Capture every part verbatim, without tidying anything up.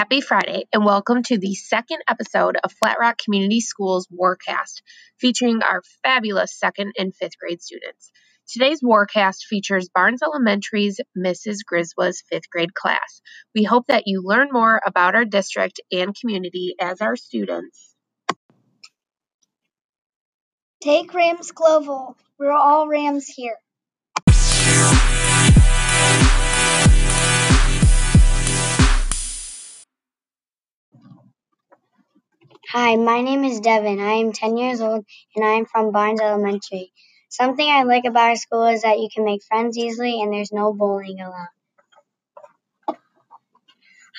Happy Friday, and welcome to the second episode of Flat Rock Community Schools Warcast, featuring our fabulous second and fifth grade students. Today's Warcast features Barnes Elementary's Missus Grzywa's fifth grade class. We hope that you learn more about our district and community as our students take Rams global. We're all Rams here. Hi, my name is Devin. I am ten years old, and I am from Barnes Elementary. Something I like about our school is that you can make friends easily, and there's no bullying allowed.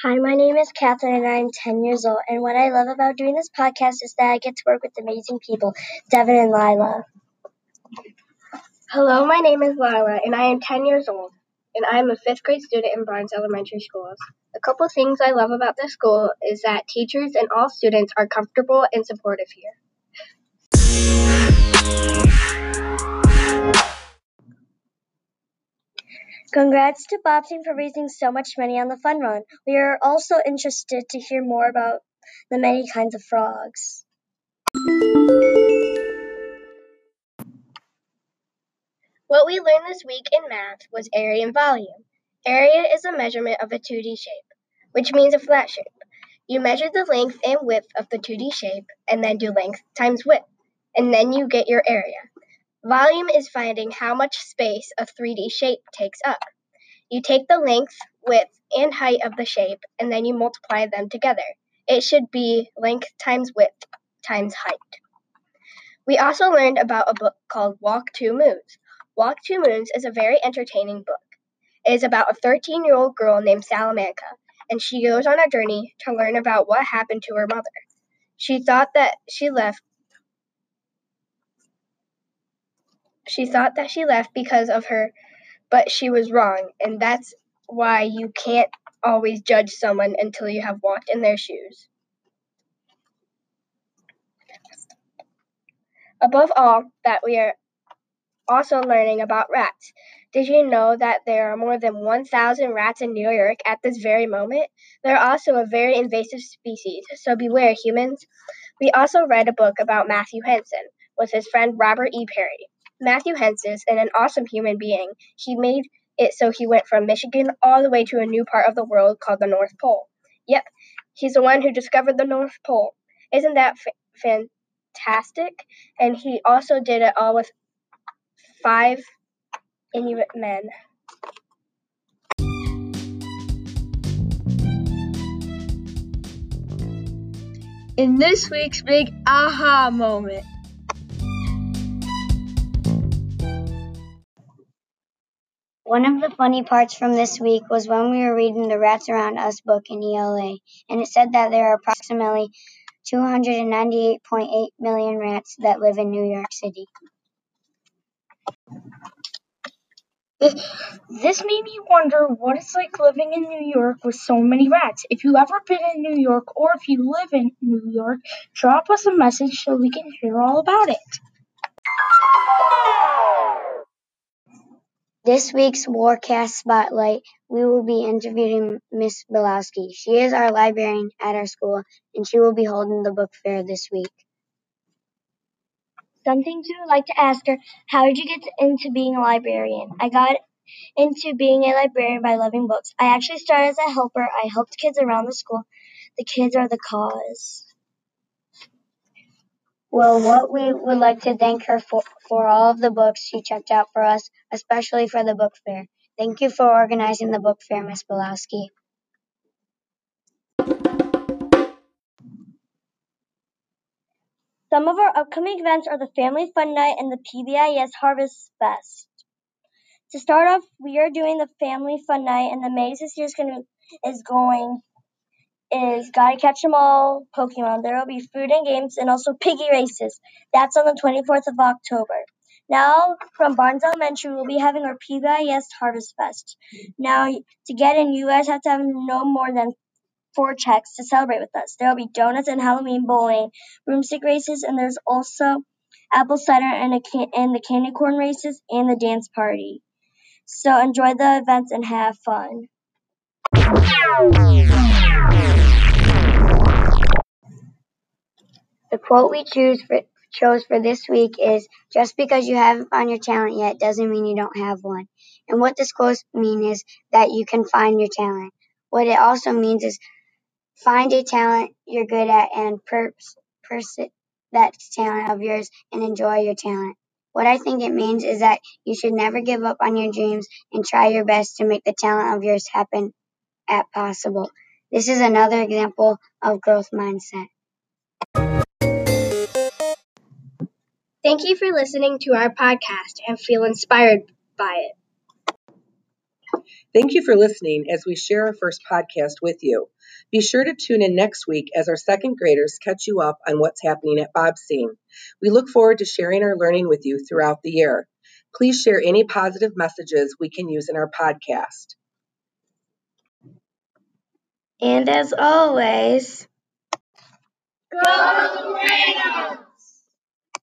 Hi, my name is Catherine, and I am ten years old, and what I love about doing this podcast is that I get to work with amazing people, Devin and Lila. Hello, my name is Lila, and I am ten years old, and I am a fifth grade student in Barnes Elementary Schools. A couple things I love about this school is that teachers and all students are comfortable and supportive here. Congrats to Bob Team for raising so much money on the fun run. We are also interested to hear more about the many kinds of frogs. What we learned this week in math was area and volume. Area is a measurement of a two D shape, which means a flat shape. You measure the length and width of the two D shape, and then do length times width, and then you get your area. Volume is finding how much space a three D shape takes up. You take the length, width, and height of the shape, and then you multiply them together. It should be length times width times height. We also learned about a book called Walk Two Moons. Walk Two Moons is a very entertaining book. It is about a thirteen-year-old girl named Salamanca, and she goes on a journey to learn about what happened to her mother. She thought that she left. She thought that she left because of her, but she was wrong, and that's why you can't always judge someone until you have walked in their shoes. Above all, that we are also learning about rats. Did you know that there are more than one thousand rats in New York at this very moment? They're also a very invasive species, so beware, humans. We also read a book about Matthew Henson with his friend Robert E. Peary. Matthew Henson is an awesome human being. He made it so he went from Michigan all the way to a new part of the world called the North Pole. Yep, he's the one who discovered the North Pole. Isn't that fa- fantastic? And he also did it all with five Inuit men. In this week's big aha moment, one of the funny parts from this week was when we were reading the Rats Around Us book in E L A, and it said that there are approximately two hundred ninety-eight point eight million rats that live in New York City. This made me wonder what it's like living in New York with so many rats. If you've ever been in New York, or if you live in New York, drop us a message so we can hear all about it. This week's Warcast Spotlight, we will be interviewing Miss Bilowski. She is our librarian at our school, and she will be holding the book fair this week. Some things we would like to ask her: how did you get into being a librarian? I got into being a librarian by loving books. I actually started as a helper. I helped kids around the school. The kids are the cause. Well, what we would like to thank her for, for all of the books she checked out for us, especially for the book fair. Thank you for organizing the book fair, Miss Bilowski. Some of our upcoming events are the Family Fun Night and the P B I S Harvest Fest. To start off, we are doing the Family Fun Night, and the maze this year is going is going is Gotta Catch 'Em All Pokemon. There will be food and games and also piggy races. That's on the twenty-fourth of October. Now, from Barnes Elementary, we'll be having our P B I S Harvest Fest. Now, to get in, you guys have to have no more than four checks to celebrate with us. There will be donuts and Halloween bowling, broomstick races, and there's also apple cider and, a can- and the candy corn races and the dance party. So enjoy the events and have fun. The quote we choose for, chose for this week is, just because you haven't found your talent yet doesn't mean you don't have one. And what this quote means is that you can find your talent. What it also means is find a talent you're good at and per- pursue that talent of yours and enjoy your talent. What I think it means is that you should never give up on your dreams and try your best to make the talent of yours happen at possible. This is another example of growth mindset. Thank you for listening to our podcast and feel inspired by it. Thank you for listening as we share our first podcast with you. Be sure to tune in next week as our second graders catch you up on what's happening at Bob's Scene. We look forward to sharing our learning with you throughout the year. Please share any positive messages we can use in our podcast. And as always, go Rams!